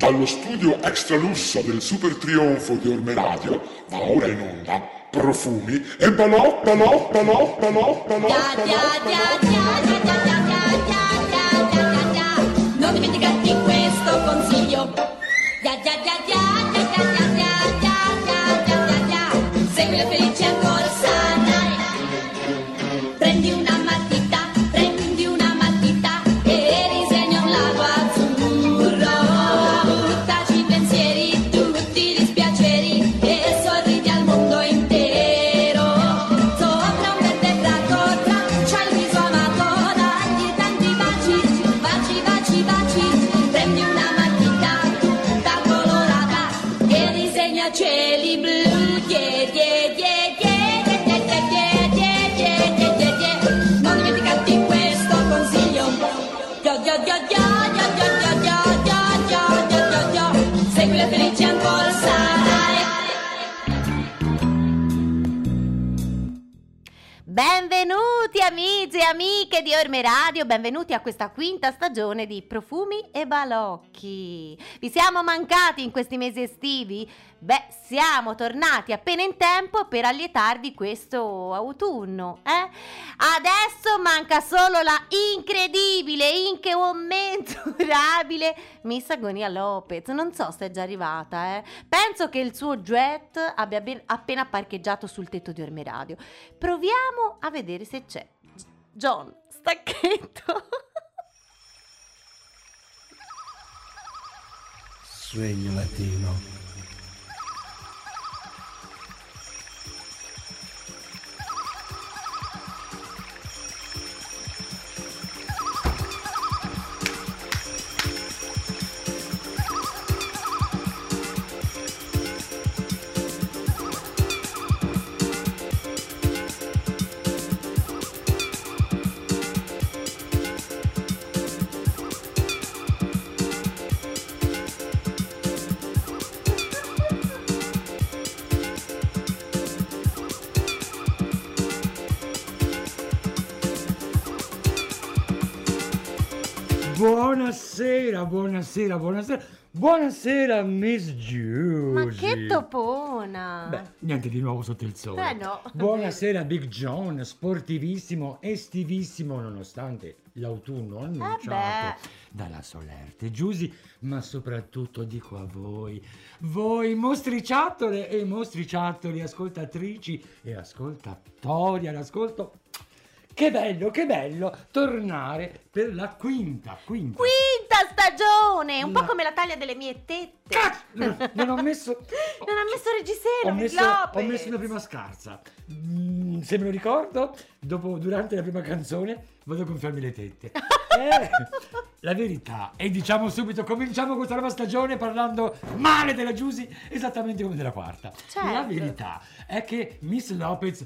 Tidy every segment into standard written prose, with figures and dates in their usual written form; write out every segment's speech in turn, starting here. Dallo studio extra lusso del super trionfo di Orme Radio va ora in onda Profumi e Balocchi. Non dimenticati questo consiglio. Segui la felicità col sanare. Prendi una matita, prendi una matita e disegna un lago azzurro. Taci i pensieri, tutti i dispiaceri e sorridi al mondo intero. Sopra un verde prato traccia il viso a Madonna. Di tanti baci. Prendi una matita tutta colorata e disegna cieli blu. Non dimenticarti questo consiglio. Segui la felice ancora sanare. Benvenuti amici e amiche di Orme Radio, benvenuti a questa quinta stagione di Profumi e Balocchi. Vi siamo mancati in questi mesi estivi? Beh, siamo tornati appena in tempo per allietarvi questo autunno, eh? Adesso manca solo la incredibile, incommensurabile Miss Agonia Lopez. Non so se è già arrivata, eh? Penso che il suo jet abbia appena parcheggiato sul tetto di Orme Radio. Proviamo a vedere se c'è. John, stacchetto. Sveglia latino. Buonasera Miss Giusy. Ma che topona. Beh, niente di nuovo sotto il sole. No. Buonasera Big John, sportivissimo, estivissimo, nonostante l'autunno annunciato dalla solerte Giusy. Ma soprattutto dico a voi, voi mostriciattole e mostriciattoli, ascoltatrici e ascoltatori all'ascolto. Che bello tornare per la quinta stagione, un po' come la taglia delle mie tette. Cazzo! Non ho messo reggiseno, ho messo una prima scarsa. Se me lo ricordo, durante la prima canzone vado a gonfiarmi le tette. La verità, e diciamo subito, cominciamo questa nuova stagione parlando male della Giusy, esattamente come della quarta. Certo. La verità è che Miss Lopez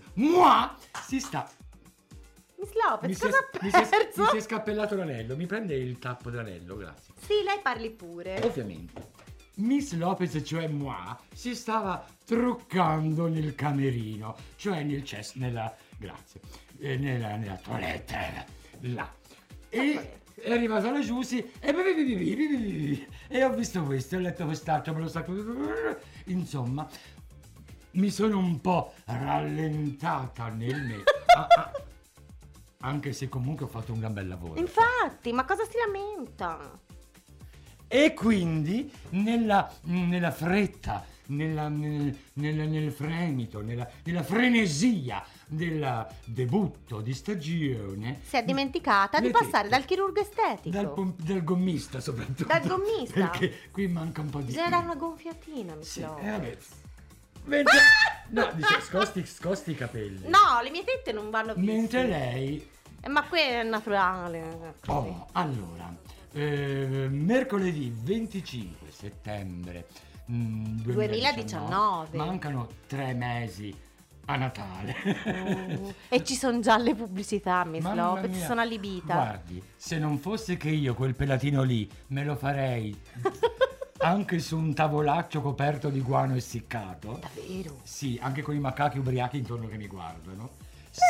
si sta... Mi si è scappellato l'anello. Mi prende il tappo d'anello, grazie. Sì, lei parli pure. Ovviamente Miss Lopez, cioè moi, si stava truccando nel camerino, cioè nel cesso, nella toilette là. E è arrivata la Giusy e ho visto questo, ho letto quest'altro, me lo sta... Insomma, mi sono un po' rallentata nel me. Anche se comunque ho fatto un gran bel lavoro. Infatti, ma cosa si lamenta? E quindi, nella fretta, nel fremito, nella frenesia del debutto di stagione, si è dimenticata di passare dal chirurgo estetico, dal gommista soprattutto. Dal gommista? Perché qui manca un po' di... Bisogna dare una gonfiatina, mi sa. Sì, vabbè. No, dice, scosti i capelli. No, le mie tette non vanno più. Mentre lei... ma quella è naturale. Oh, allora, mercoledì 25 settembre 2019. Mancano 3 mesi a Natale. E ci sono già le pubblicità, Miss Lopez, sono allibita. Guardi, se non fosse che io quel pelatino lì me lo farei... anche su un tavolaccio coperto di guano essiccato. Davvero? Sì, anche con i macachi ubriachi intorno che mi guardano.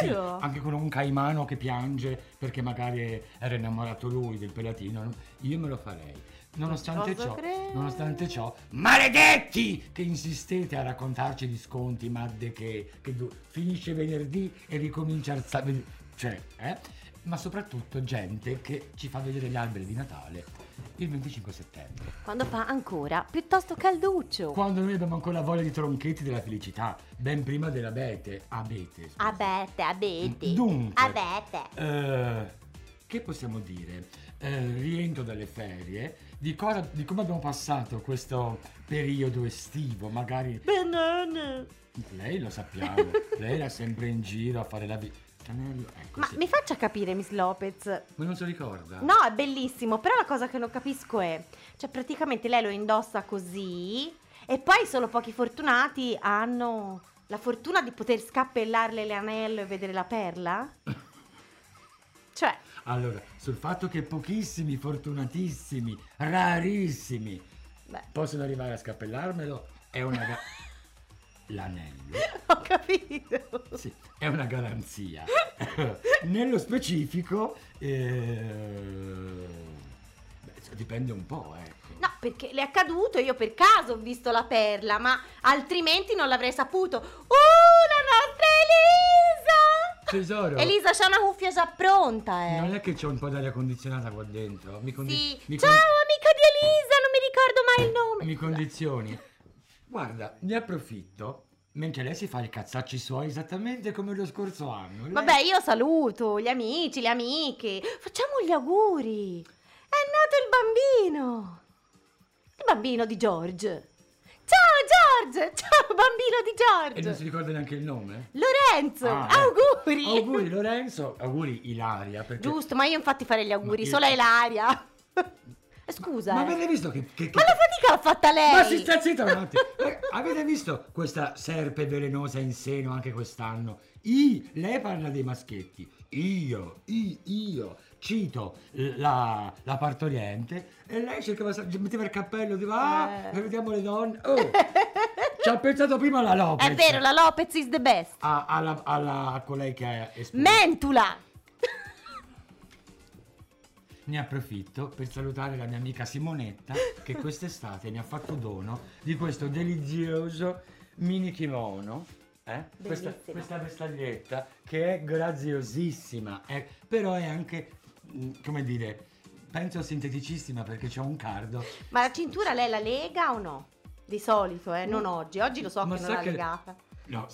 Davvero? Sì, anche con un caimano che piange perché magari era innamorato lui del pelatino. Io me lo farei. Nonostante ciò, maledetti che insistete a raccontarci di sconti, madde che finisce venerdì e ricomincia al sabato, cioè, ma soprattutto gente che ci fa vedere gli alberi di Natale il 25 settembre. Quando fa ancora piuttosto calduccio. Quando noi abbiamo ancora voglia di tronchetti della felicità, ben prima dell'abete. Abete. Dunque. Abete. Che possiamo dire? Rientro dalle ferie, di come abbiamo passato questo periodo estivo, magari... Banana! Lei lo sappiamo, lei era sempre in giro a fare la vita. Ecco, ma sì, mi faccia capire, Miss Lopez. Ma non si ricorda? No, è bellissimo, però la cosa che non capisco è, cioè praticamente lei lo indossa così e poi solo pochi fortunati hanno la fortuna di poter scappellarle l'anello e vedere la perla? Cioè... Allora, sul fatto che pochissimi, fortunatissimi, rarissimi, beh, possono arrivare a scappellarmelo, è una... l'anello. Ho capito. Sì, è una garanzia. Nello specifico, beh, dipende un po', ecco. No, perché le è accaduto, io per caso ho visto la perla, ma altrimenti non l'avrei saputo. La nostra Elisa! Tesoro. Elisa, c'è una cuffia già pronta, eh. Non è che c'è un po' d'aria condizionata qua dentro? Ciao, amica di Elisa, non mi ricordo mai il nome. Mi condizioni. Guarda, ne approfitto, mentre lei si fa i cazzacci suoi esattamente come lo scorso anno. Lei... Vabbè, io saluto gli amici, le amiche, facciamo gli auguri. È nato il bambino di George. Ciao George, ciao bambino di George. E non si ricorda neanche il nome? Lorenzo, auguri. Auguri Lorenzo, auguri Ilaria. Perché... Giusto, ma io infatti farei gli auguri solo a Ilaria. Scusa, ma avete visto che... Ma la fatica l'ha fatta lei! Ma si sta zitta un attimo! Avete visto questa serpe velenosa in seno anche quest'anno? Lei parla dei maschietti. Io cito la partoriente e lei cercava, metteva il cappello, diceva vediamo le donne. Oh! Ci ha pensato prima la Lopez. È vero, la Lopez is the best. A colei che è esposta. Mentula! Ne approfitto per salutare la mia amica Simonetta che quest'estate mi ha fatto dono di questo delizioso mini kimono, questa vestaglietta che è graziosissima, però è anche, come dire, penso sinteticissima perché c'è un cardo. Ma la cintura lei la lega o no? Di solito, non oggi lo so che non l'ha legata. No,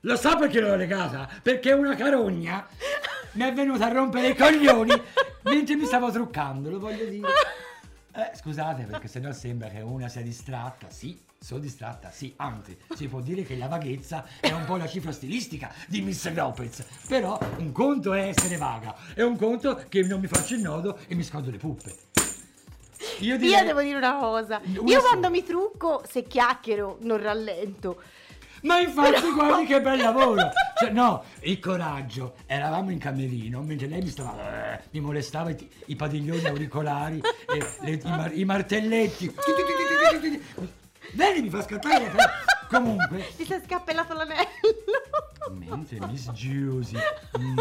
lo so perché non l'ho legata, perché una carogna mi è venuta a rompere i coglioni mentre mi stavo truccando, lo voglio dire. Scusate, perché sennò sembra che una sia distratta. Sì, sono distratta, sì, anzi, si può dire che la vaghezza è un po' la cifra stilistica di Miss Lopez. Però un conto è essere vaga, è un conto che non mi faccio il nodo e mi scondo le puppe. Io devo dire una cosa, quando mi trucco, se chiacchiero, non rallento. Ma infatti guardi che bel lavoro! Cioè, no, il coraggio. Eravamo in camerino, mentre lei mi molestava i padiglioni auricolari, i martelletti. Lei mi fa scappare. Comunque... Ti sei scappellato l'anello. Mentre Miss Giusy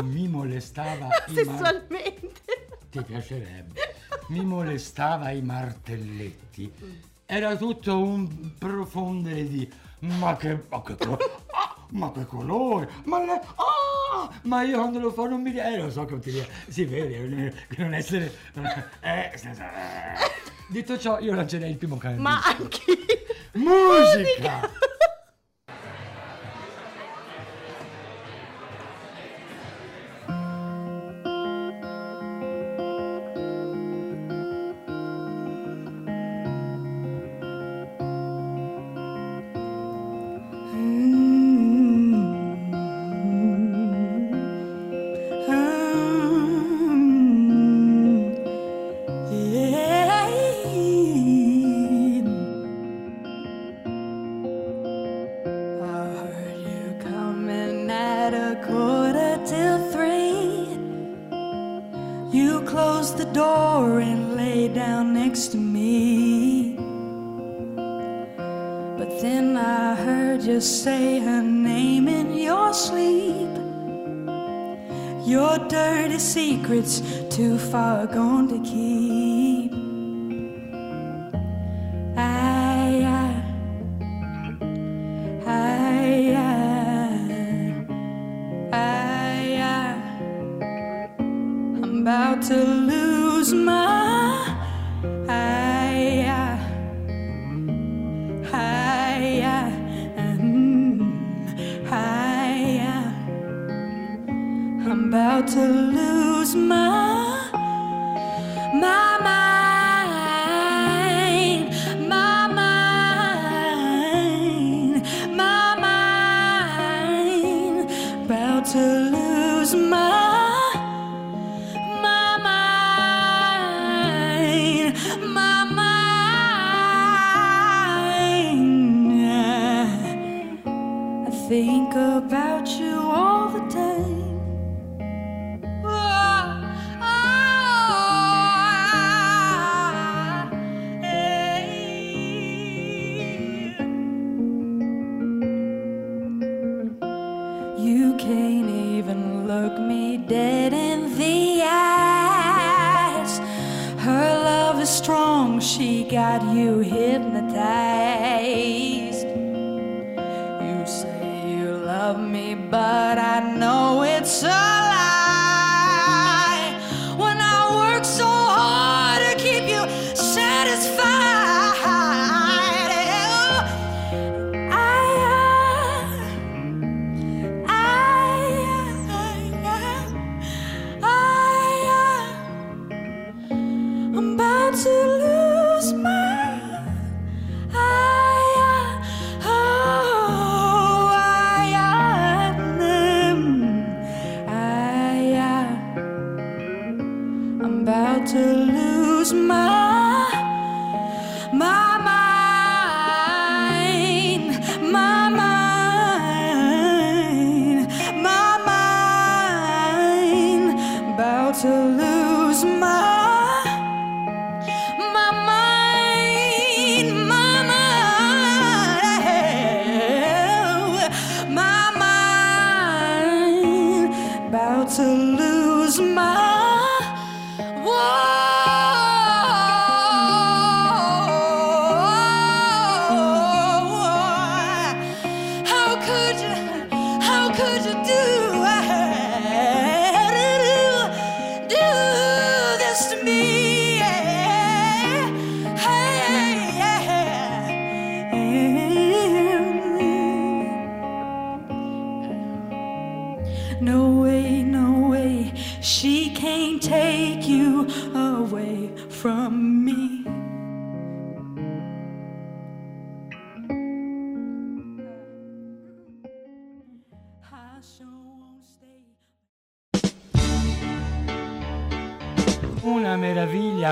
mi molestava... Sessualmente. Ti piacerebbe. Mi molestava i martelletti. Era tutto un profondere di... Ma che colore! Ma io quando lo fa non mi riesco. Lo so che si vede che non essere. Detto ciò, io lancerei il primo canale. Ma anche musica! Secrets too far gone to keep. to lose my mind, my mind, my mind, about to lose my mind, my mind. I think about you all the time. She got you hypnotized. You say you love me, but I know it's a lie. When I work so hard to keep you satisfied, I'm about to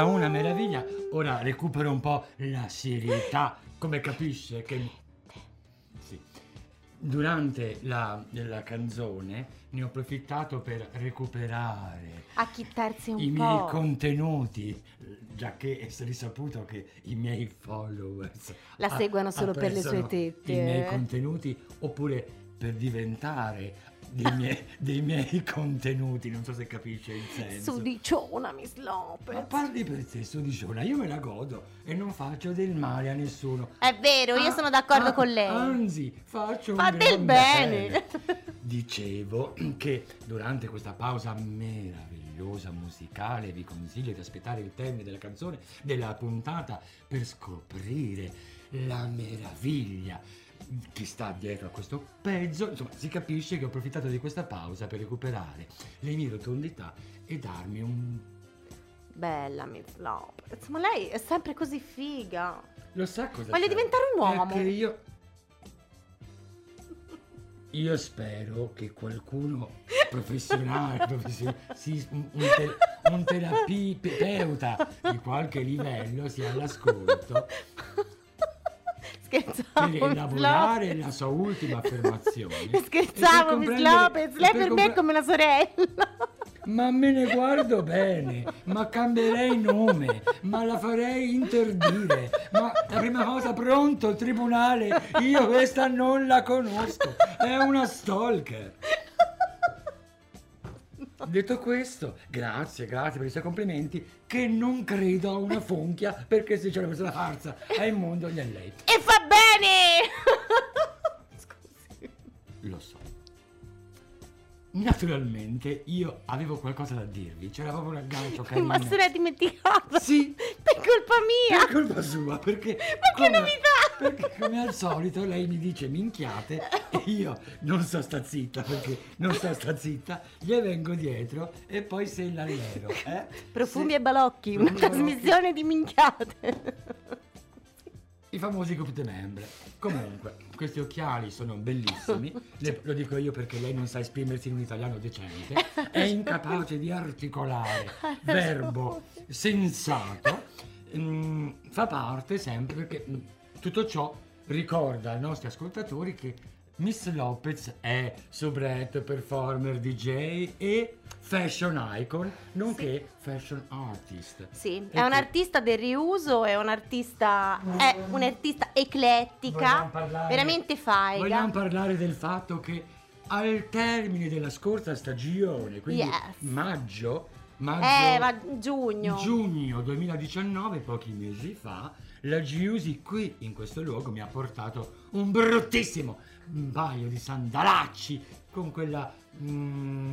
una meraviglia. Ora recupero un po' la serietà, come capisce che sì. Durante la canzone ne ho approfittato per recuperare, acchittarsi un po' i miei contenuti, già che è risaputo che i miei followers la seguono solo per le sue tette, i miei contenuti, oppure per diventare dei miei contenuti, non so se capisce il senso. Sudiciona, Miss Lopez. Ma parli per te, sudiciona, io me la godo e non faccio del male a nessuno. È vero, io sono d'accordo con lei. Anzi, faccio un del bene. Dicevo che durante questa pausa meravigliosa musicale vi consiglio di aspettare il termine della canzone, della puntata, per scoprire la meraviglia chi sta dietro a questo pezzo. Insomma, si capisce che ho approfittato di questa pausa per recuperare le mie rotondità e darmi un... Bella Miss Lopez, ma lei è sempre così figa. Lo sa cosa voglio diventare un uomo. Perché io spero che qualcuno professionale sì, un terapeuta di qualche livello sia all'ascolto. Per elaborare Lopez. La sua ultima affermazione. Scherzavo, Miss Lopez, lei per me è come una sorella. Ma me ne guardo bene, ma cambierei nome, ma la farei interdire, ma la prima cosa pronto, tribunale, io questa non la conosco, è una stalker. Detto questo, grazie per i suoi complimenti, che non credo a una fonchia, perché se c'è una persona farsa è immondo gli è lei. E fa bene! Scusi. Lo so. Naturalmente io avevo qualcosa da dirvi, c'era proprio un aggancio carino. Ma se l'hai dimenticata? Sì. Per colpa mia! Per colpa sua, perché... Ma che novità! perché come al solito lei mi dice minchiate e io non so sta zitta, perché non so sta zitta, gli vengo dietro e poi se la rilevo. Profumi e Balocchi, una trasmissione di minchiate. I famosi copitemembre. Comunque, questi occhiali sono bellissimi, lo dico io perché lei non sa esprimersi in un italiano decente, è incapace di articolare verbo sensato, fa parte sempre, perché tutto ciò ricorda ai nostri ascoltatori che Miss Lopez è soubrette, performer, DJ e fashion icon, nonché fashion artist. Sì, perché è un artista del riuso, è un'artista eclettica, veramente faiga. Vogliamo parlare del fatto che al termine della scorsa stagione, quindi giugno 2019, pochi mesi fa, la Giusy qui in questo luogo mi ha portato un bruttissimo paio di sandalacci con quella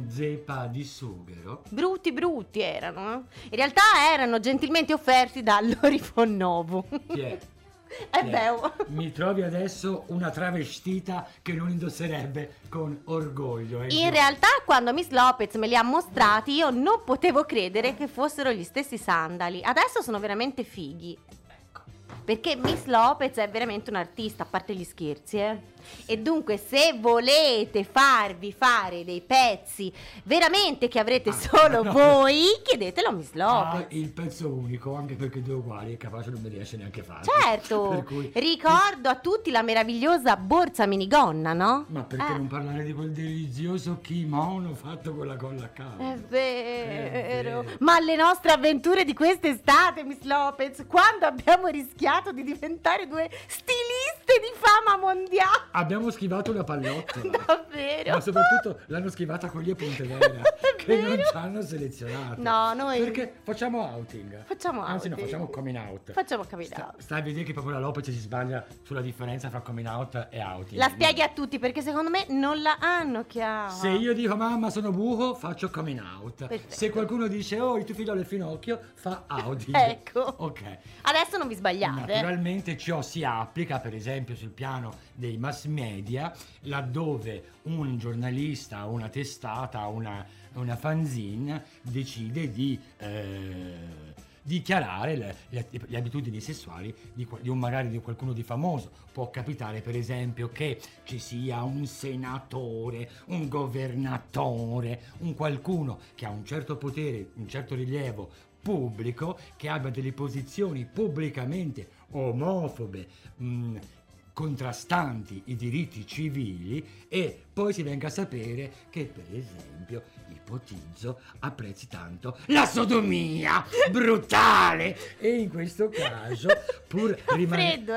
zeppa di sughero. Brutti erano, eh? In realtà erano gentilmente offerti da Lori Von Novo. Mi trovi adesso una travestita che non indosserebbe con orgoglio. In realtà quando Miss Lopez me li ha mostrati io non potevo credere che fossero gli stessi sandali. Adesso sono veramente fighi, perché Miss Lopez è veramente un artista, a parte gli scherzi, e dunque se volete farvi fare dei pezzi veramente che avrete voi, chiedetelo a Miss Lopez. Il pezzo unico, anche perché due uguali è capace, non mi riesce neanche a fare. Certo, cui... ricordo a tutti la meravigliosa borsa minigonna, no? Ma perché non parlare di quel delizioso kimono fatto con la colla a caldo? È vero. Ma le nostre avventure di quest'estate, Miss Lopez, quando abbiamo rischiato di diventare due stiliste di fama mondiale. Abbiamo schivato una pallottola. Davvero? Ma soprattutto l'hanno schivata con gli appuntelera che non ci hanno selezionato. No, noi perché facciamo outing. Facciamo coming out. Stai a vedere che proprio la Lopez si sbaglia sulla differenza tra coming out e outing. La spieghi a tutti, perché secondo me non la hanno chiara. Se io dico mamma sono buco, faccio coming out. Perfetto. Se qualcuno dice il tuo figlio ha il finocchio, fa outing. Ecco. Ok. Adesso non vi sbagliate. Naturalmente ciò si applica per esempio sul piano dei mass media, laddove un giornalista, una testata, una fanzine decide di dichiarare le abitudini sessuali di qualcuno di famoso. Può capitare per esempio che ci sia un senatore, un governatore, un qualcuno che ha un certo potere, un certo rilievo pubblico, che abbia delle posizioni pubblicamente omofobe, contrastanti i diritti civili, e poi si venga a sapere che per esempio ipotizzo apprezzi tanto la sodomia brutale, e in questo caso pur rimanendo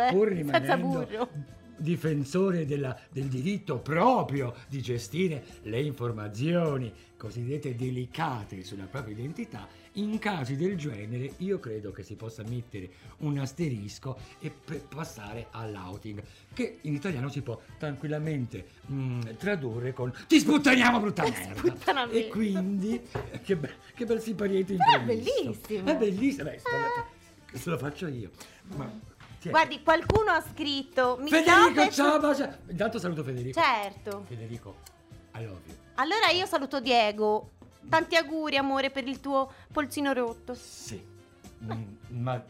difensore del diritto proprio di gestire le informazioni cosiddette delicate sulla propria identità, in casi del genere io credo che si possa mettere un asterisco e passare all'outing, che in italiano si può tranquillamente tradurre con ti sputtaniamo, brutta merda. E quindi che bel siparietto imprevisto. È bellissimo. Se lo faccio io. Ma guardi, qualcuno ha scritto Federico, ciao. Intanto saluto Federico. Certo. Federico, I love you. Allora io saluto Diego. Tanti auguri, amore, per il tuo polsino rotto. Sì. Ma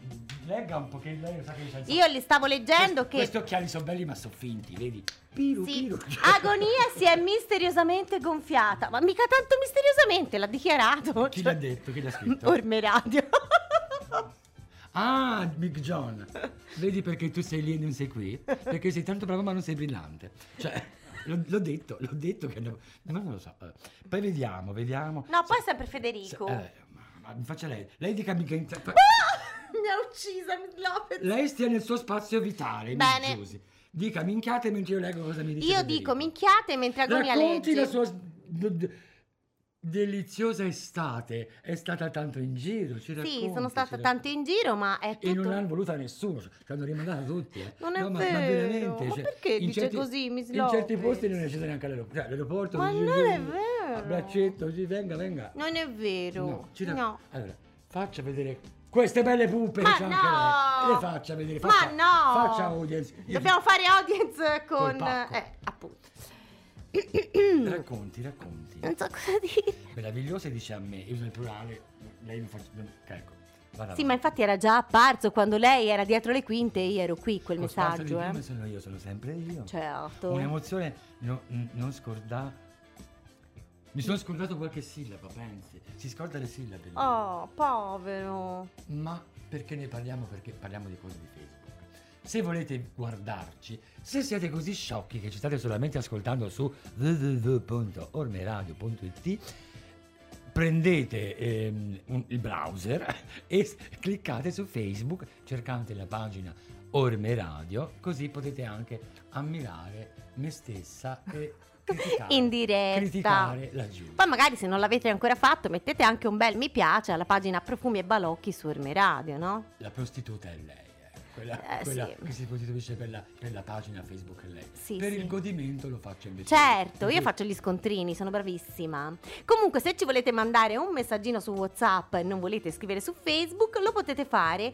legga un po' che lei sa che c'è. Io li stavo leggendo che questi occhiali sono belli ma sono finti, vedi? Piru. Agonia si è misteriosamente gonfiata. Ma mica tanto misteriosamente, l'ha dichiarato. Chi l'ha detto? Chi l'ha scritto? Orme Radio. Ah, Big John, vedi perché tu sei lì e non sei qui? Perché sei tanto bravo ma non sei brillante. Cioè, l'ho detto che no, non lo so. Poi vediamo. No, poi è sempre Federico. Ma mi faccia lei. Lei dica mica... mi ha uccisa Miss Lopez. Lei stia nel suo spazio vitale. Bene. Dica minchiate mentre io leggo cosa mi dice. Io Federico. Dico minchiate mentre Agonia legge. Racconti la sua... deliziosa estate, è stata tanto in giro. Sono stata tanto in giro, ma è tutto... E non l'hanno voluta nessuno, ci hanno rimandata tutti. Ma veramente, ma perché dice così Miss Lopez? In certi posti non è scesa neanche all'aeroporto. Ma non è vero. A braccetto, venga. Non è vero. Allora, faccia vedere queste belle puppe che c'ha anche lei. Le faccia vedere, faccia, faccia audience. Dobbiamo fare audience con... appunto. Racconti, racconti. Non so cosa dire. Meravigliosa dice a me, io sono il plurale, lei mi fa... Ecco. Guarda, sì, ma infatti era già apparso quando lei era dietro le quinte e io ero qui, quel messaggio. Ma sono io, sono sempre io. Certo. Un'emozione, no, non scordata. Mi sono scordato qualche sillaba, pensi. Si scorda le sillabe. Oh, povero. Ma perché ne parliamo? Perché parliamo di cose di Facebook. Se volete guardarci, se siete così sciocchi che ci state solamente ascoltando su www.ormeradio.it, prendete il browser e cliccate su Facebook, cercate la pagina Orme Radio, così potete anche ammirare me stessa e... criticare, in diretta criticare la giuria. Poi magari se non l'avete ancora fatto mettete anche un bel mi piace alla pagina Profumi e Balocchi su Orme Radio, no? La prostituta è lei, quella sì, che si costituisce per la pagina Facebook è lei, sì, per il godimento lo faccio invece, certo, io faccio gli scontrini, sono bravissima. Comunque se ci volete mandare un messaggino su WhatsApp e non volete scrivere su Facebook lo potete fare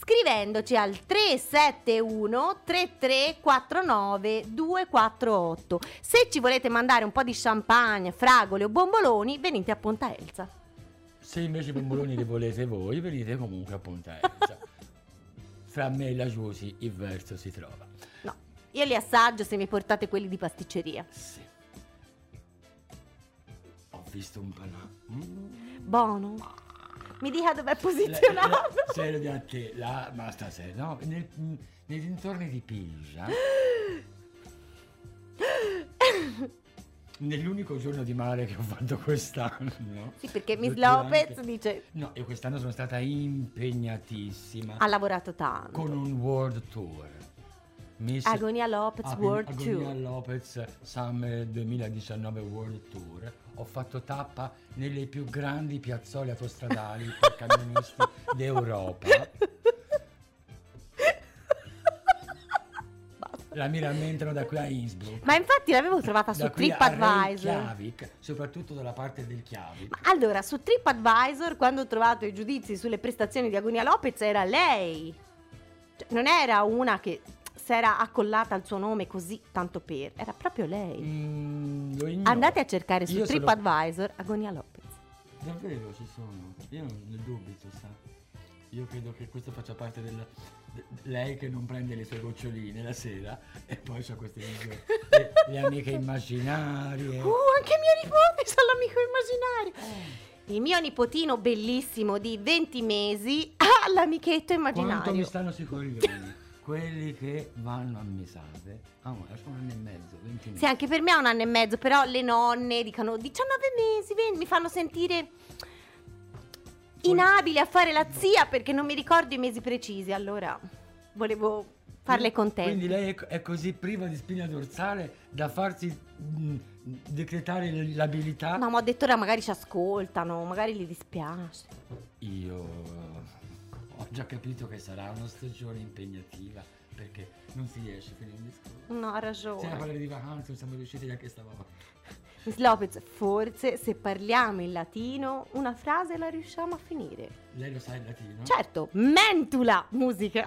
scrivendoci al 371 3349 248. Se ci volete mandare un po' di champagne, fragole o bomboloni venite a Ponta Elsa. Se invece i bomboloni li volete voi venite comunque a Ponta Elsa. Fra me e la Giusy il verso si trova. No, io li assaggio se mi portate quelli di pasticceria. Sì. Ho visto un panà. Buono. Mi dica dov'è posizionato. Se lo di a te, là, ma stasera, no? Nei dintorni di Pisa. Nell'unico giorno di mare che ho fatto quest'anno. Sì, perché Miss Lopez dice... No, io quest'anno sono stata impegnatissima. Ha lavorato tanto. Con un world tour. Miss Agonia Lopez World Tour. Agonia Lopez Summer 2019 World Tour. Ho fatto tappa nelle più grandi piazzole autostradali per camionisti d'Europa. La mi rammentano da qui a Innsbruck. Ma infatti l'avevo trovata su TripAdvisor, soprattutto dalla parte del Chiavic. Ma allora, su TripAdvisor, quando ho trovato i giudizi sulle prestazioni di Agonia Lopez, era lei, cioè, non era una che si era accollata al suo nome così tanto per, era proprio lei. Andate a cercare su TripAdvisor Agonia Lopez. Davvero ci sono? Io non dubito, sa. Io credo che questo faccia parte della... lei che non prende le sue goccioline la sera e poi c'ha queste le amiche immaginarie. Anche mio nipote c'ha l'amico immaginario. Il mio nipotino bellissimo di 20 mesi ha l'amichetto immaginario. Quanto mi stanno sui coglioni quelli che vanno a Misalve. Ah, ma sono un anno e mezzo, 20 mesi. Sì, anche per me è un anno e mezzo, però le nonne dicono 19 mesi, 20, mi fanno sentire... inabile a fare la zia perché non mi ricordo i mesi precisi, allora volevo farle contente. Quindi lei è così priva di spina dorsale da farsi decretare l'abilità? No, ma ho detto ora magari ci ascoltano, magari gli dispiace. Io ho già capito che sarà una stagione impegnativa perché non si riesce a finire il discorso. No, ha ragione. Siamo a parlare di vacanze, siamo riusciti anche stavolta. Miss Lopez, forse se parliamo in latino una frase la riusciamo a finire. Lei lo sa in latino? Certo, mentula musica.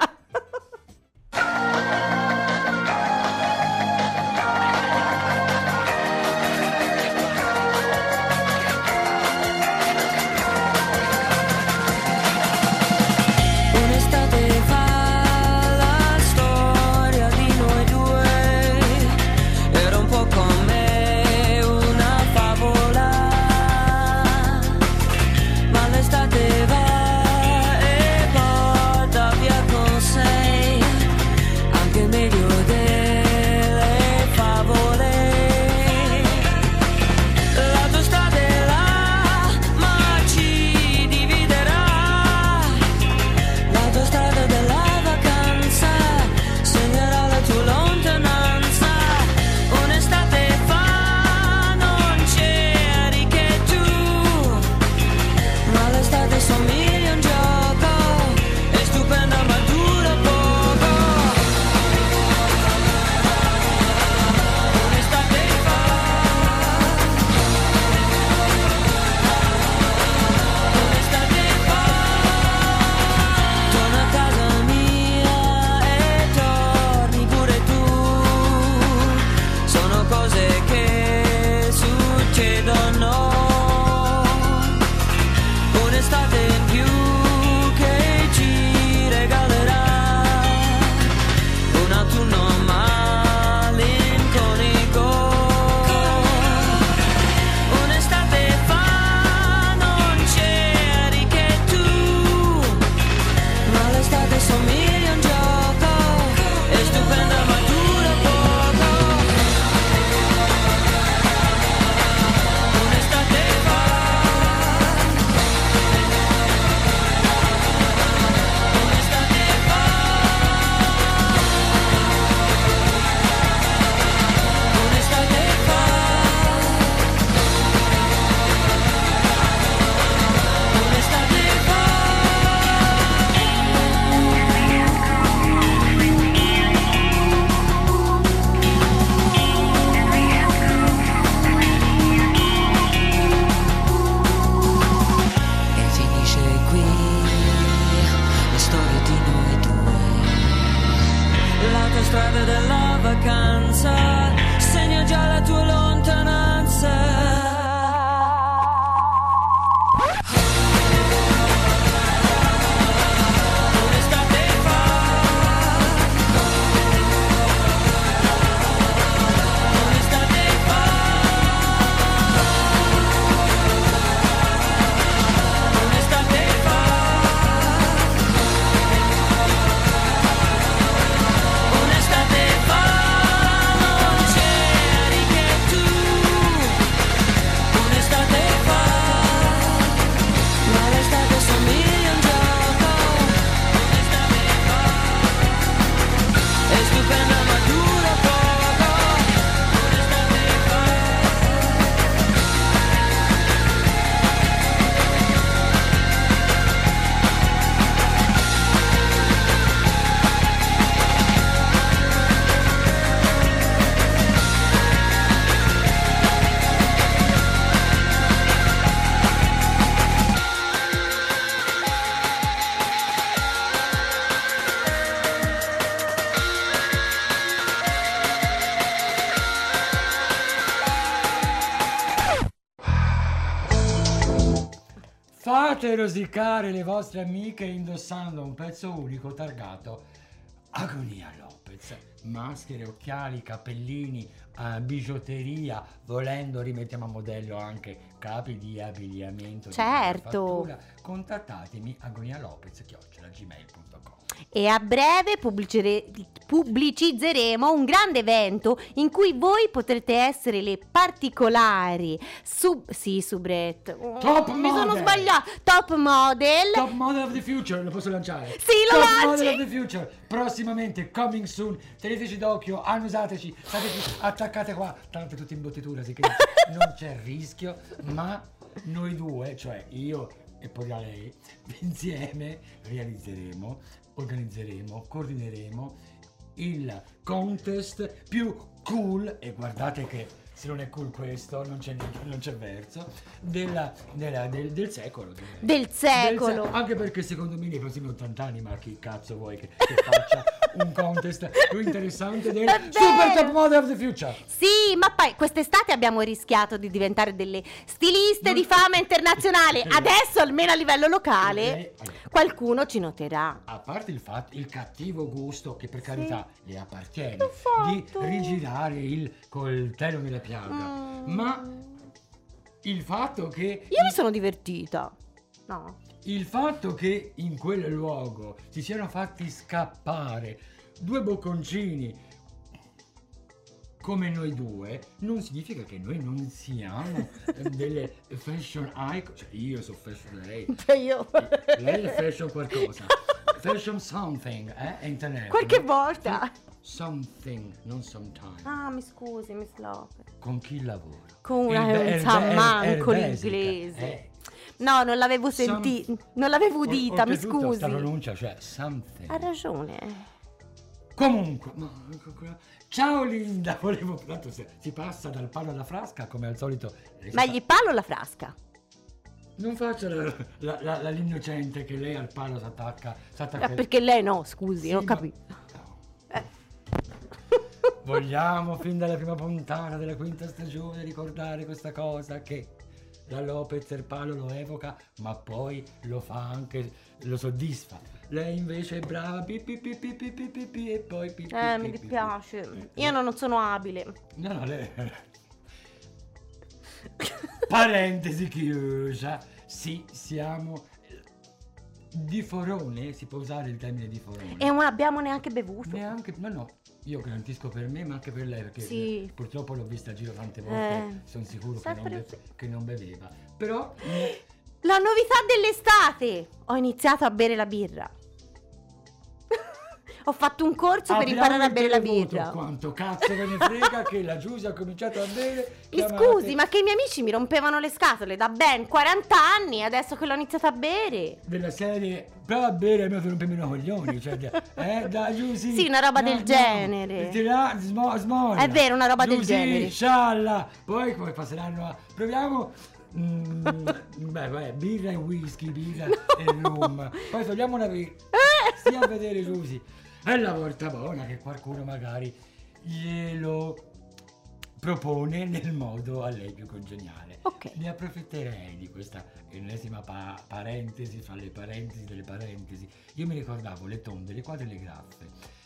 Say vacanza, segna già la tua lontananza. Fate rosicare le vostre amiche indossando un pezzo unico targato Agonia Lopez. Maschere, occhiali, cappellini, bigiotteria, volendo rimettiamo a modello anche capi di abbigliamento. Certo. Contattatemi agonialopez@gmail.com. E a breve pubblicizzeremo un grande evento in cui voi potrete essere le particolari soubrette. Top model. Mi sono sbagliata. Top model. Top model of the future, lo posso lanciare? Sì, lo lanci. Top model of the future. Prossimamente, coming soon. Teneteci d'occhio, annusateci, stateci, attaccate qua. Tanto è tutto in bottitura, sì che non c'è rischio, ma noi due, cioè io e poi la lei, insieme realizzeremo, organizzeremo, coordineremo il contest più cool, e guardate che se non è cool questo non c'è verso del secolo, del secolo, anche perché secondo me nei prossimi 80 anni, ma chi cazzo vuoi che faccia un contest più interessante del Super Top Model of the Future? Sì, ma poi quest'estate abbiamo rischiato di diventare delle stiliste di fama internazionale. Adesso almeno a livello locale qualcuno ci noterà, a parte il fatto, il cattivo gusto che per carità le appartiene di rigirare il coltello nella piaga, ma il fatto che io mi sono divertita, no? Il fatto che in quel luogo si siano fatti scappare due bocconcini come noi due non significa che noi non siamo delle fashion icon. Cioè io sono fashion, lei è fashion qualcosa, fashion something, è internet qualche volta something, non sometime. Ah, mi scusi, Miss Lopez, con chi lavoro? Con una che non sa manco l'inglese, no, non l'avevo sentita, non l'avevo udita, mi scusi. Questa pronuncia, cioè something. Ha ragione. Comunque, ciao Linda, volevo, tanto si passa dal palo alla frasca come al solito. Ma gli palo alla frasca? Non faccia l'innocente che lei al palo si attacca. Perché lei no, scusi, sì, ho capito. Vogliamo fin dalla prima puntata della quinta stagione ricordare questa cosa che la Lopez il palo lo evoca, ma poi lo fa anche, lo soddisfa. Lei invece è brava e poi mi dispiace, io non sono abile. No, lei parentesi chiusa. Sì, siamo di forone, si può usare il termine di forone, e non abbiamo neanche bevuto, neanche, no. Io garantisco per me, ma anche per lei, perché sì, purtroppo l'ho vista a giro tante volte, sono sicuro che non beveva. Però la novità dell'estate, ho iniziato a bere la birra. Ho fatto un corso per imparare a bere la birra. Quanto cazzo me ne frega che la Giusy ha cominciato a bere. Mi scusi, ma che i miei amici mi rompevano le scatole da ben 40 anni, adesso che l'ho iniziata a bere. Della serie, prova a bere, almeno ti rompiamo i coglioni. Cioè, da Giusy. Sì, una roba del genere. È vero, una roba del genere. Scialla. Poi come passeranno a... Proviamo... Beh, birra e whisky, birra e rum. Poi togliamo una birra. Stia a vedere Giusy. È la volta buona che qualcuno magari glielo propone nel modo a lei più congeniale. Ok. Ne approfitterei di questa ennesima parentesi fra le parentesi delle parentesi. Io mi ricordavo le tonde, le quadre e le graffe.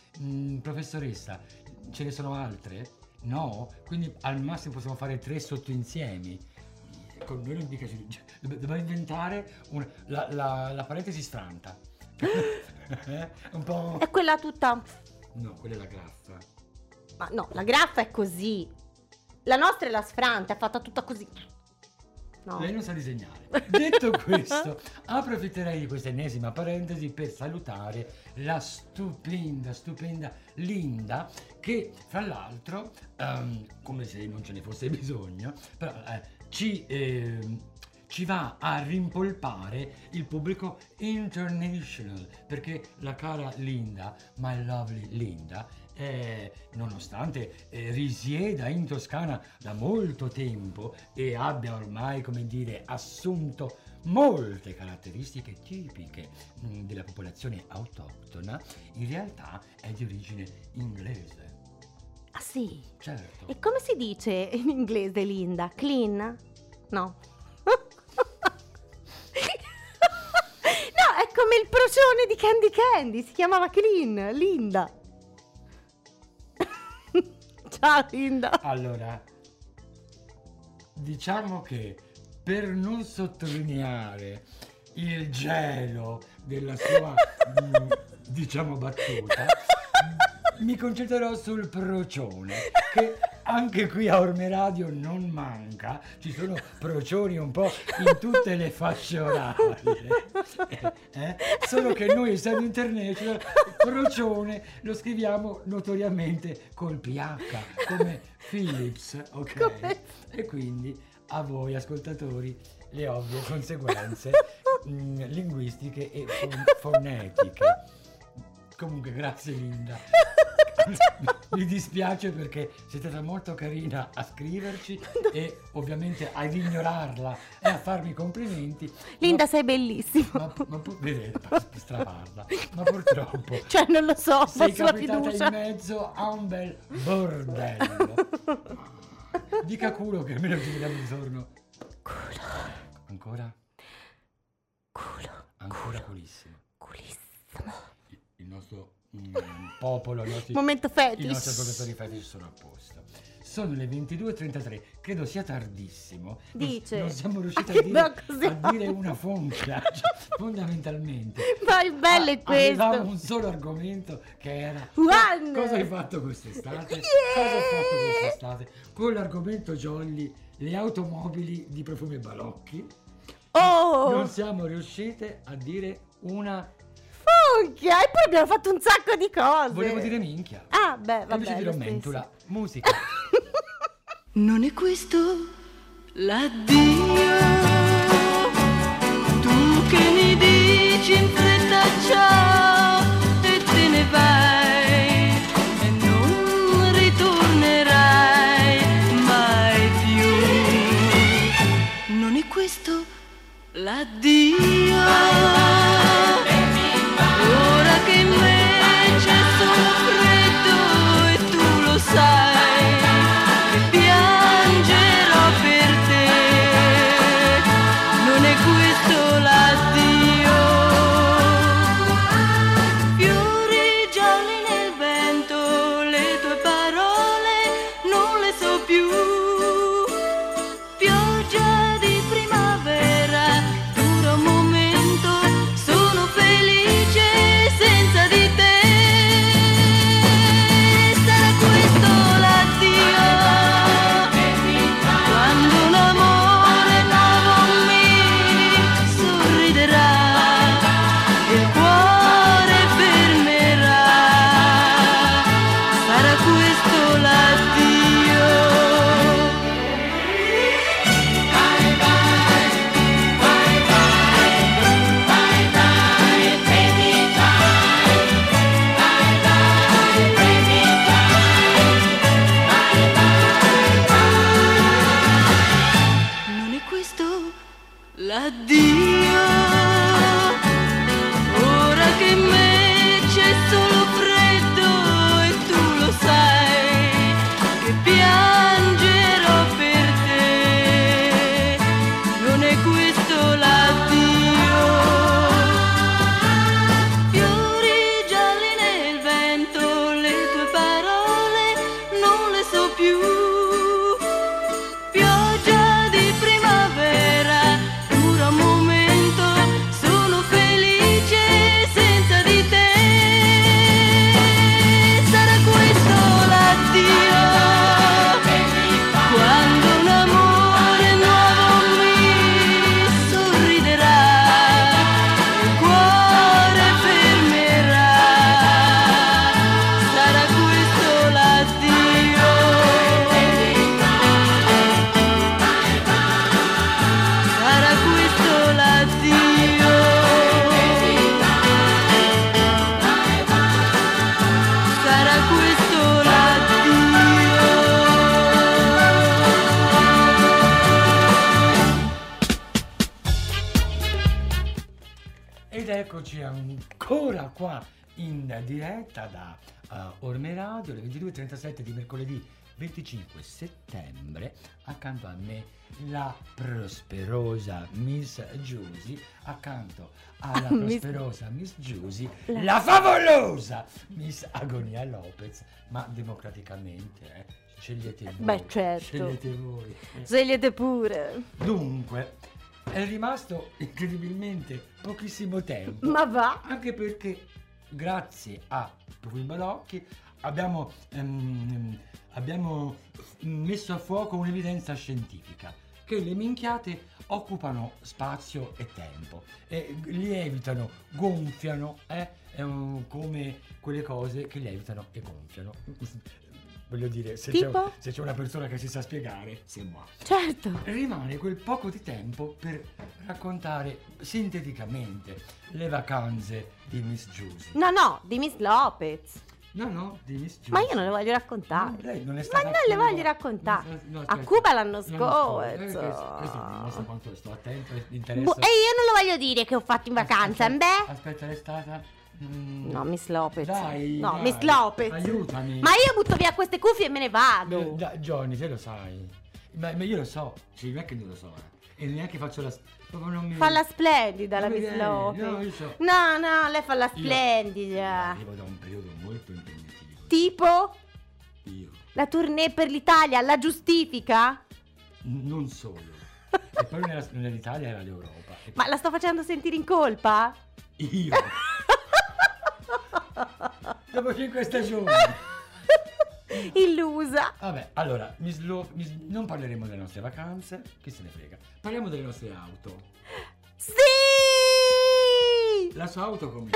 Professoressa, ce ne sono altre? No? Quindi al massimo possiamo fare 3 sottoinsiemi. Con noi non dica, dobbiamo inventare la parentesi sfranta. Un po'... È quella tutta... No, quella è la graffa. Ma no, la graffa è così. La nostra è la sfranta, è fatta tutta così. No. Lei non sa disegnare. Detto questo, approfitterei di questa ennesima parentesi per salutare la stupenda Linda, che fra l'altro, come se non ce ne fosse bisogno, però ci va a rimpolpare il pubblico international, perché la cara Linda, my lovely Linda, nonostante risieda in Toscana da molto tempo e abbia ormai, come dire, assunto molte caratteristiche tipiche della popolazione autoctona, in realtà è di origine inglese. Ah sì? Certo. E come si dice in inglese Linda? Clean? No. No, è come il procione di Candy Candy, si chiamava Clean, Linda. Ciao Linda. Allora, diciamo che per non sottolineare il gelo della sua, diciamo, battuta, mi concentrerò sul procione, che anche qui a Orme Radio non manca. Ci sono procioni un po' in tutte le fasce orarie, solo che noi, essendo international, procione lo scriviamo notoriamente col PH, come Philips, ok? Come? E quindi a voi ascoltatori le ovvie conseguenze linguistiche e fonetiche. Comunque grazie Linda. Mi dispiace perché sei stata molto carina a scriverci e ovviamente ad ignorarla e a farmi complimenti. Linda, sei bellissima. Ma purtroppo. Cioè, non lo so, sei capitata in mezzo a un bel bordello. Dica culo, che almeno ci vediamo intorno. Culo. Ancora? Culo. Ancora culissimo. Culissimo. Il nostro... popolo, momento fetish. I nostri ascoltatori fetish sono a posto. Sono le 22:33, credo sia tardissimo. Dice, non siamo riusciti a dire una fonte fondamentalmente. Ma il bello è questo. Avevamo un solo argomento che era cosa hai fatto quest'estate? Cosa ho fatto quest'estate? Con l'argomento jolly, le automobili di Profumi e Balocchi. Oh! Non siamo riuscite a dire una. Minchia, e poi abbiamo fatto un sacco di cose. Volevo dire minchia. Ah, beh, vabbè. Invece dirò mentola, musica. Non è questo l'addio. Tu che mi dici in fretta ciao e te ne vai e non ritornerai mai più. Non è questo l'addio. Ora che in me c'è solo freddo e tu lo sai. Eccoci ancora qua in diretta da Orme Radio, alle 22:37 di mercoledì 25 settembre. Accanto a me la prosperosa Miss Giusy, accanto alla prosperosa Miss Giusy, la favolosa Miss Agonia Lopez, ma democraticamente, scegliete voi. Beh, certo. Scegliete voi. Scegliete pure. Dunque, è rimasto incredibilmente pochissimo tempo. Ma va! Anche perché grazie a Primo Loacchi abbiamo messo a fuoco un'evidenza scientifica che le minchiate occupano spazio e tempo e lievitano, gonfiano, come quelle cose che lievitano e gonfiano. Voglio dire, se c'è una persona che si sa spiegare, c'est moi. Certo. Rimane quel poco di tempo per raccontare sinteticamente le vacanze di Miss Giusy. No, di Miss Lopez. No, di Miss Giusy. Ma io non le voglio raccontare. Lei non è stata. Ma non le voglio raccontare. A Cuba l'anno scorso. Questo non so quanto sto attento e interessa. E io non lo voglio dire che ho fatto in vacanza, Aspetta, l'è stata. No, Miss Lopez. Dai, Miss Lopez. Aiutami. Ma io butto via queste cuffie e me ne vado. Johnny, te lo sai. Ma io lo so. Cioè, non è che non lo so. E neanche faccio la. Fa la splendida la Miss Lopez. No, io so. No, lei fa la splendida. Arrivo da un periodo molto impegnativo. Tipo? Io. La tournée per l'Italia la giustifica? Non solo. E poi non era l'Italia, era l'Europa. Ma la sto facendo sentire in colpa? Io. Dopo 5 stagioni. Illusa. Vabbè, allora non parleremo delle nostre vacanze, chi se ne frega. Parliamo delle nostre auto. Sì. La sua auto com'è?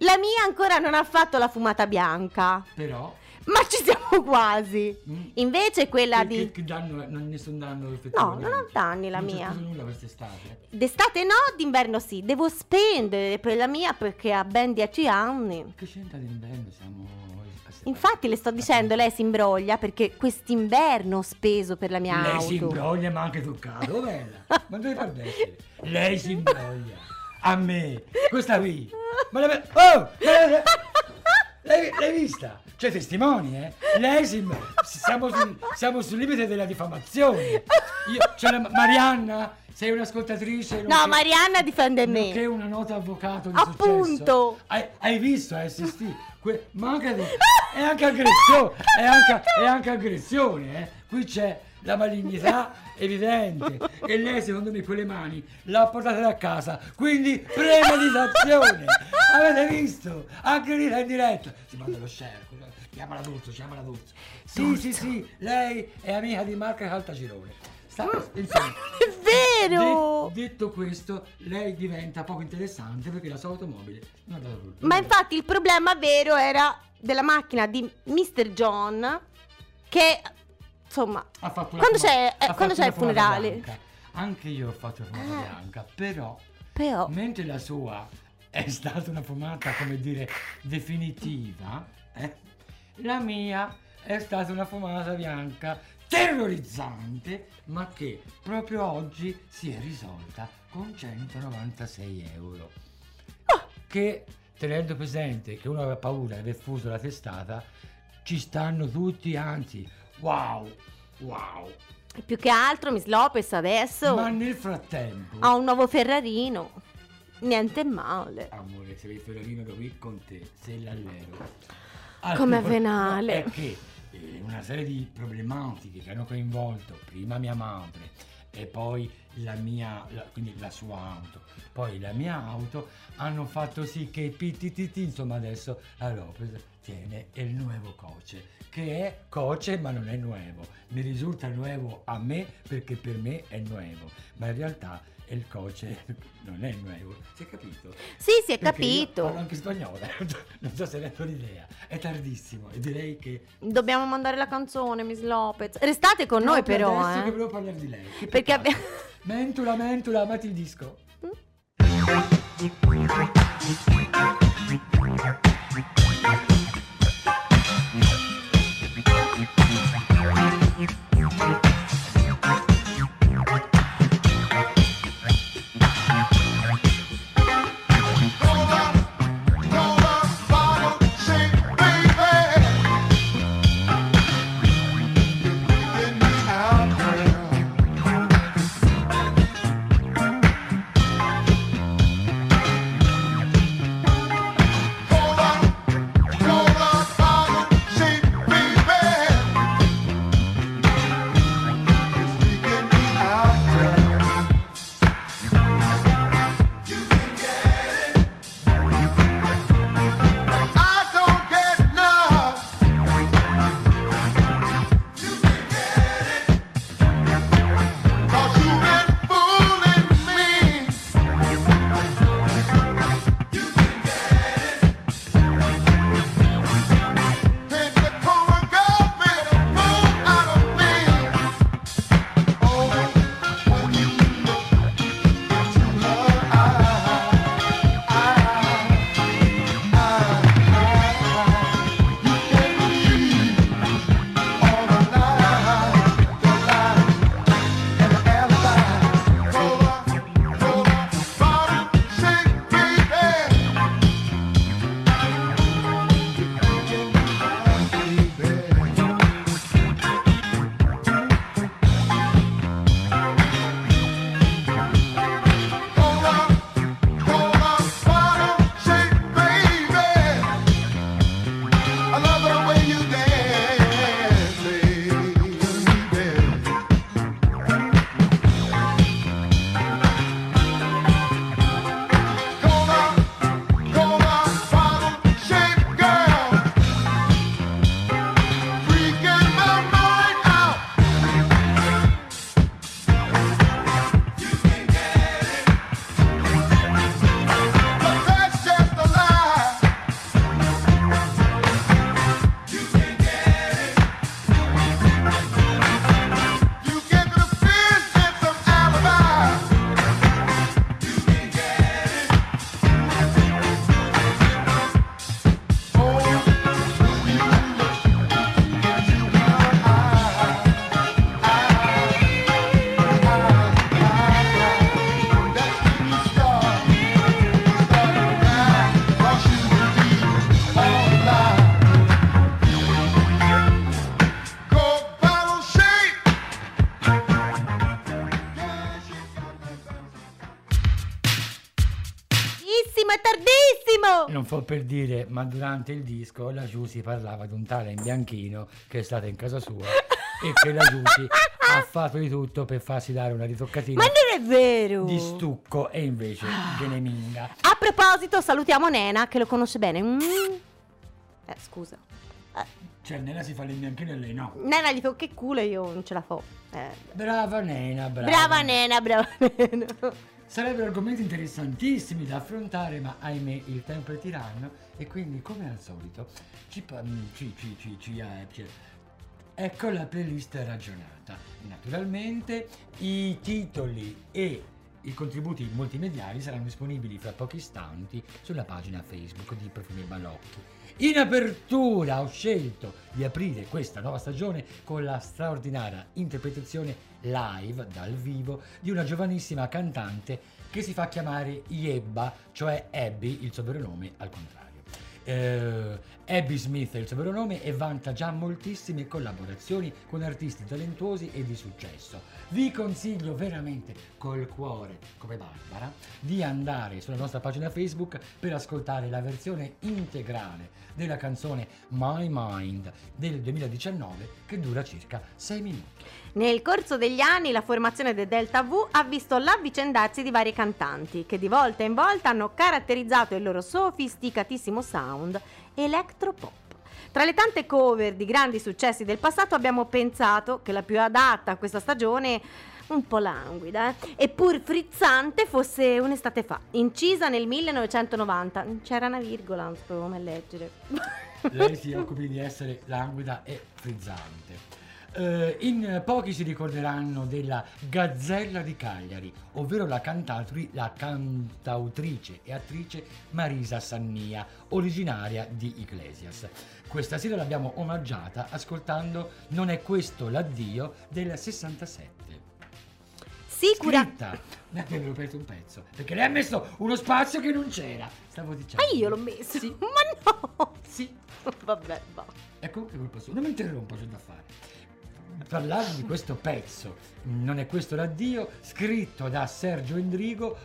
La mia ancora non ha fatto la fumata bianca. Però. Ma ci siamo quasi. Invece quella di. Che danno, nessun danno effettivamente. No, non ho danni la mia. Non c'è nulla quest'estate. D'estate no, d'inverno sì. Devo spendere per la mia perché ha ben 10 anni. Che c'entra d'inverno? Infatti le sto dicendo, lei si imbroglia perché quest'inverno ho speso per la mia auto. Lei si imbroglia, ma anche toccato, bella. Ma dove far essere? Lei si imbroglia. A me. Questa qui. Ma la. Oh! L'hai vista? C'è testimoni, Lei siamo sul limite della diffamazione. Marianna, sei un'ascoltatrice. No, Marianna difende me. Che è una nota avvocato di successo. Hai visto, hai assistito. È anche aggressione, Qui c'è la malignità evidente. E lei, secondo me, quelle mani l'ha portata da casa. Quindi, premeditazione. Avete visto? Anche lì in diretta. Si manda lo scerco. Chiamala Duzzo. Sì, lei è amica di Marco Caltagirone. Insomma, è vero! Detto questo, lei diventa poco interessante perché la sua automobile non ha dato colpa. Ma infatti il problema vero era della macchina di Mr. John che, insomma, quando c'è il funerale? Bianca. Anche io ho fatto la fumata bianca, però mentre la sua è stata una fumata, come dire, definitiva, la mia è stata una fumata bianca terrorizzante, ma che proprio oggi si è risolta con 196 euro, che, tenendo presente che uno aveva paura di aver fuso la testata, ci stanno tutti, anzi, wow. Più che altro Miss Lopez adesso, ma nel frattempo, ha un nuovo Ferrarino. Niente male. Amore, se il Ferrarino ero qui con te, se l'allero. Come venale. È che una serie di problematiche che hanno coinvolto prima mia madre e poi quindi la sua auto, poi la mia auto, hanno fatto sì che PTTT, insomma, adesso la Lopez tiene il nuovo coche, che è coce ma non è nuovo. Mi risulta nuovo a me perché per me è nuovo, ma in realtà il coce non è nuovo, si è capito? Sì, si è perché capito. Parlo anche spagnola, non so se ne ho l'idea. È tardissimo e direi che dobbiamo mandare la canzone, Miss Lopez. Restate con noi però, adesso che volevo parlare di lei. Che perché abbiamo Mentula, amati il disco. non fa per dire, ma durante il disco la Giusy parlava di un tale in bianchino che è stato in casa sua e che la Giusy ha fatto di tutto per farsi dare una ritoccatina. Ma non è vero! Di stucco, e invece geneminga. A proposito, salutiamo Nena che lo conosce bene. Scusa. Cioè Nena si fa l'imbianchino e lei no. Nena gli fa che culo, io non ce la fo. Brava Nena, brava. Brava Nena, brava Nena. Sarebbero argomenti interessantissimi da affrontare, ma ahimè il tempo è tiranno e quindi come al solito ecco la playlist ragionata. Naturalmente i titoli e i contributi multimediali saranno disponibili fra pochi istanti sulla pagina Facebook di Profumi e Balocchi. In apertura ho scelto di aprire questa nuova stagione con la straordinaria interpretazione live dal vivo di una giovanissima cantante che si fa chiamare Iebba, cioè Abby, il suo vero nome al contrario. Abby Smith è il suo vero nome e vanta già moltissime collaborazioni con artisti talentuosi e di successo. Vi consiglio veramente col cuore, come Barbara, di andare sulla nostra pagina Facebook per ascoltare la versione integrale della canzone My Mind del 2019 che dura circa 6 minuti. Nel corso degli anni la formazione del Delta V ha visto l'avvicendarsi di vari cantanti che di volta in volta hanno caratterizzato il loro sofisticatissimo sound electropop. Tra le tante cover di grandi successi del passato abbiamo pensato che la più adatta a questa stagione, un po' languida e pur frizzante, fosse Un'estate fa, incisa nel 1990. C'era una virgola, non sapevo mai leggere. Lei si occupi di essere languida e frizzante. In pochi si ricorderanno della Gazzella di Cagliari, ovvero la cantautrice e attrice Marisa Sannia, originaria di Iglesias. Questa sera l'abbiamo omaggiata ascoltando Non è questo l'addio del 67. Sicuramente. Ma avevo aperto un pezzo perché lei ha messo uno spazio che non c'era. Stavo dicendo. Ma io l'ho messo. Sì. Ma no. Sì. Vabbè, va. Ecco, non mi interrompo, c'è da fare. Parlarvi di questo pezzo, Non è questo l'addio, scritto da Sergio Endrigo,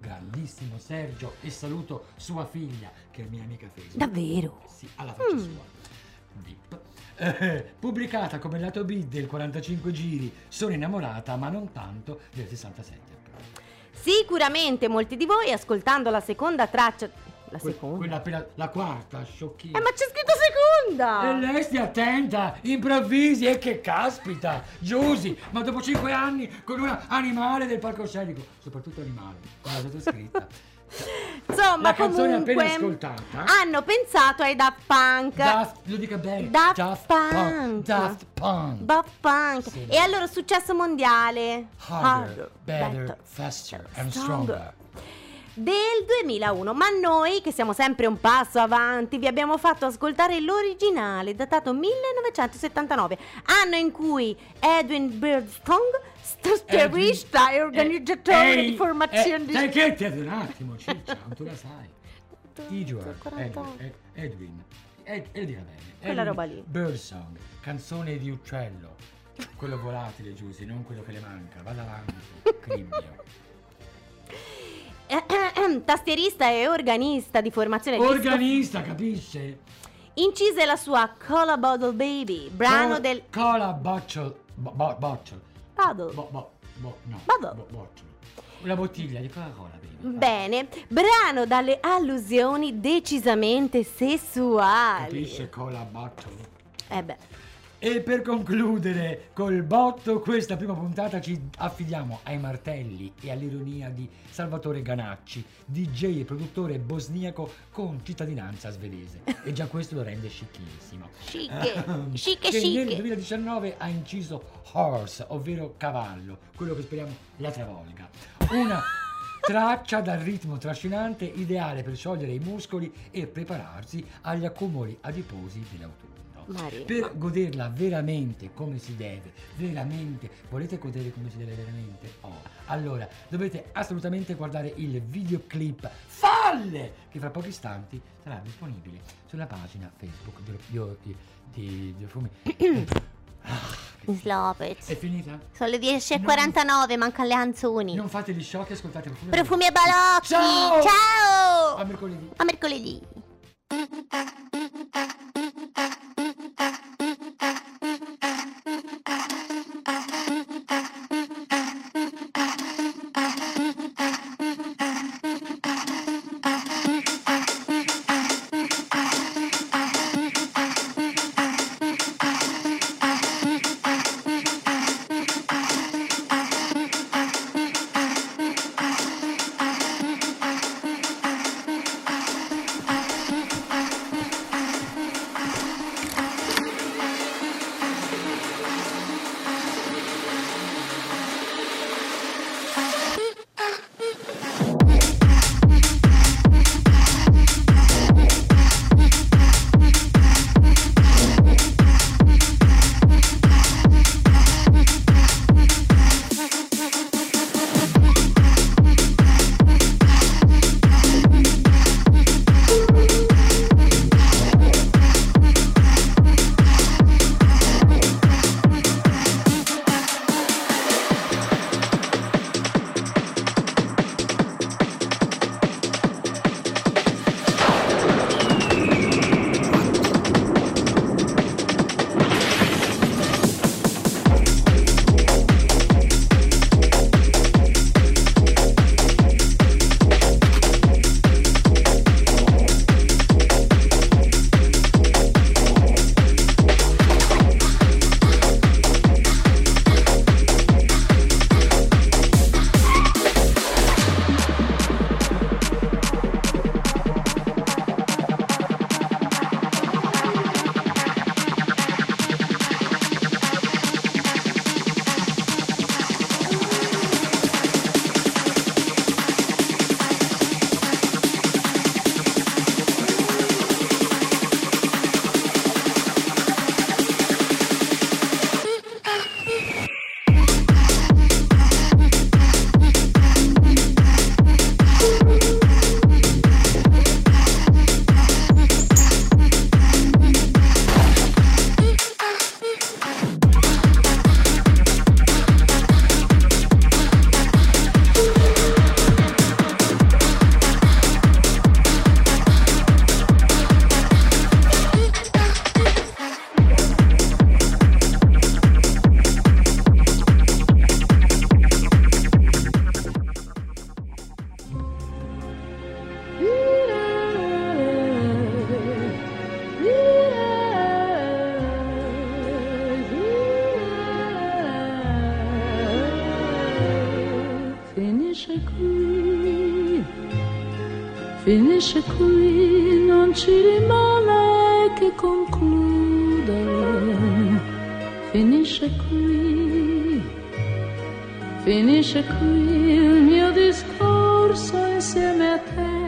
grandissimo Sergio, e saluto sua figlia che è mia amica Facebook. Davvero? Sì, alla faccia sua. Dip. Pubblicata come lato B del 45 giri Sono innamorata ma non tanto del 67. Sicuramente molti di voi ascoltando la seconda traccia, la quarta, sciocchina. Ma c'è scritto seconda! E lei stia attenta, improvvisi, e che caspita, Giusy, ma dopo 5 anni con un animale del palcoscenico, soprattutto animale, con la sottoscritta. Insomma, la canzone appena ascoltata. Hanno pensato ai Daft Punk. Lo dica bene. Daft Punk. Sì, e al loro successo mondiale. Harder, better, faster and stronger. Del 2001, ma noi che siamo sempre un passo avanti vi abbiamo fatto ascoltare l'originale datato 1979, anno in cui Edwin Birdsong, tastierista e organizzatore di formazioni di... Che ti un attimo ciccia, non tu la sai. Edwin Birdsong, canzone di uccello, quello volatile, Giusy, non quello che le manca, va davanti, cribbio. Tastierista e organista di formazione. Organista, capisce? Incise la sua Cola Bottle Baby, brano del... Cola Bottle... Una bottiglia di Coca-Cola, baby. Bene, brano dalle allusioni decisamente sessuali. Capisce Cola Bottle? E per concludere col botto questa prima puntata ci affidiamo ai martelli e all'ironia di Salvatore Ganacci, DJ e produttore bosniaco con cittadinanza svedese. E già questo lo rende scicchissimo. Che nel 2019 ha inciso Horse, ovvero cavallo, quello che speriamo la travolga. Una traccia dal ritmo trascinante, ideale per sciogliere i muscoli e prepararsi agli accumuli adiposi dell'autunno. Marianna. Per goderla veramente come si deve, volete godere come si deve veramente? Allora dovete assolutamente guardare il videoclip folle che fra pochi istanti sarà disponibile sulla pagina Facebook di Profumi. È finita? Sono le 10:49, mancano le canzoni. Non fate gli sciocchi, ascoltate Profumi e Balocchi. Ciao! A mercoledì. A mercoledì. Finisce qui, non ci rimane che concludere. Finisce qui, finisce qui il mio discorso insieme a te.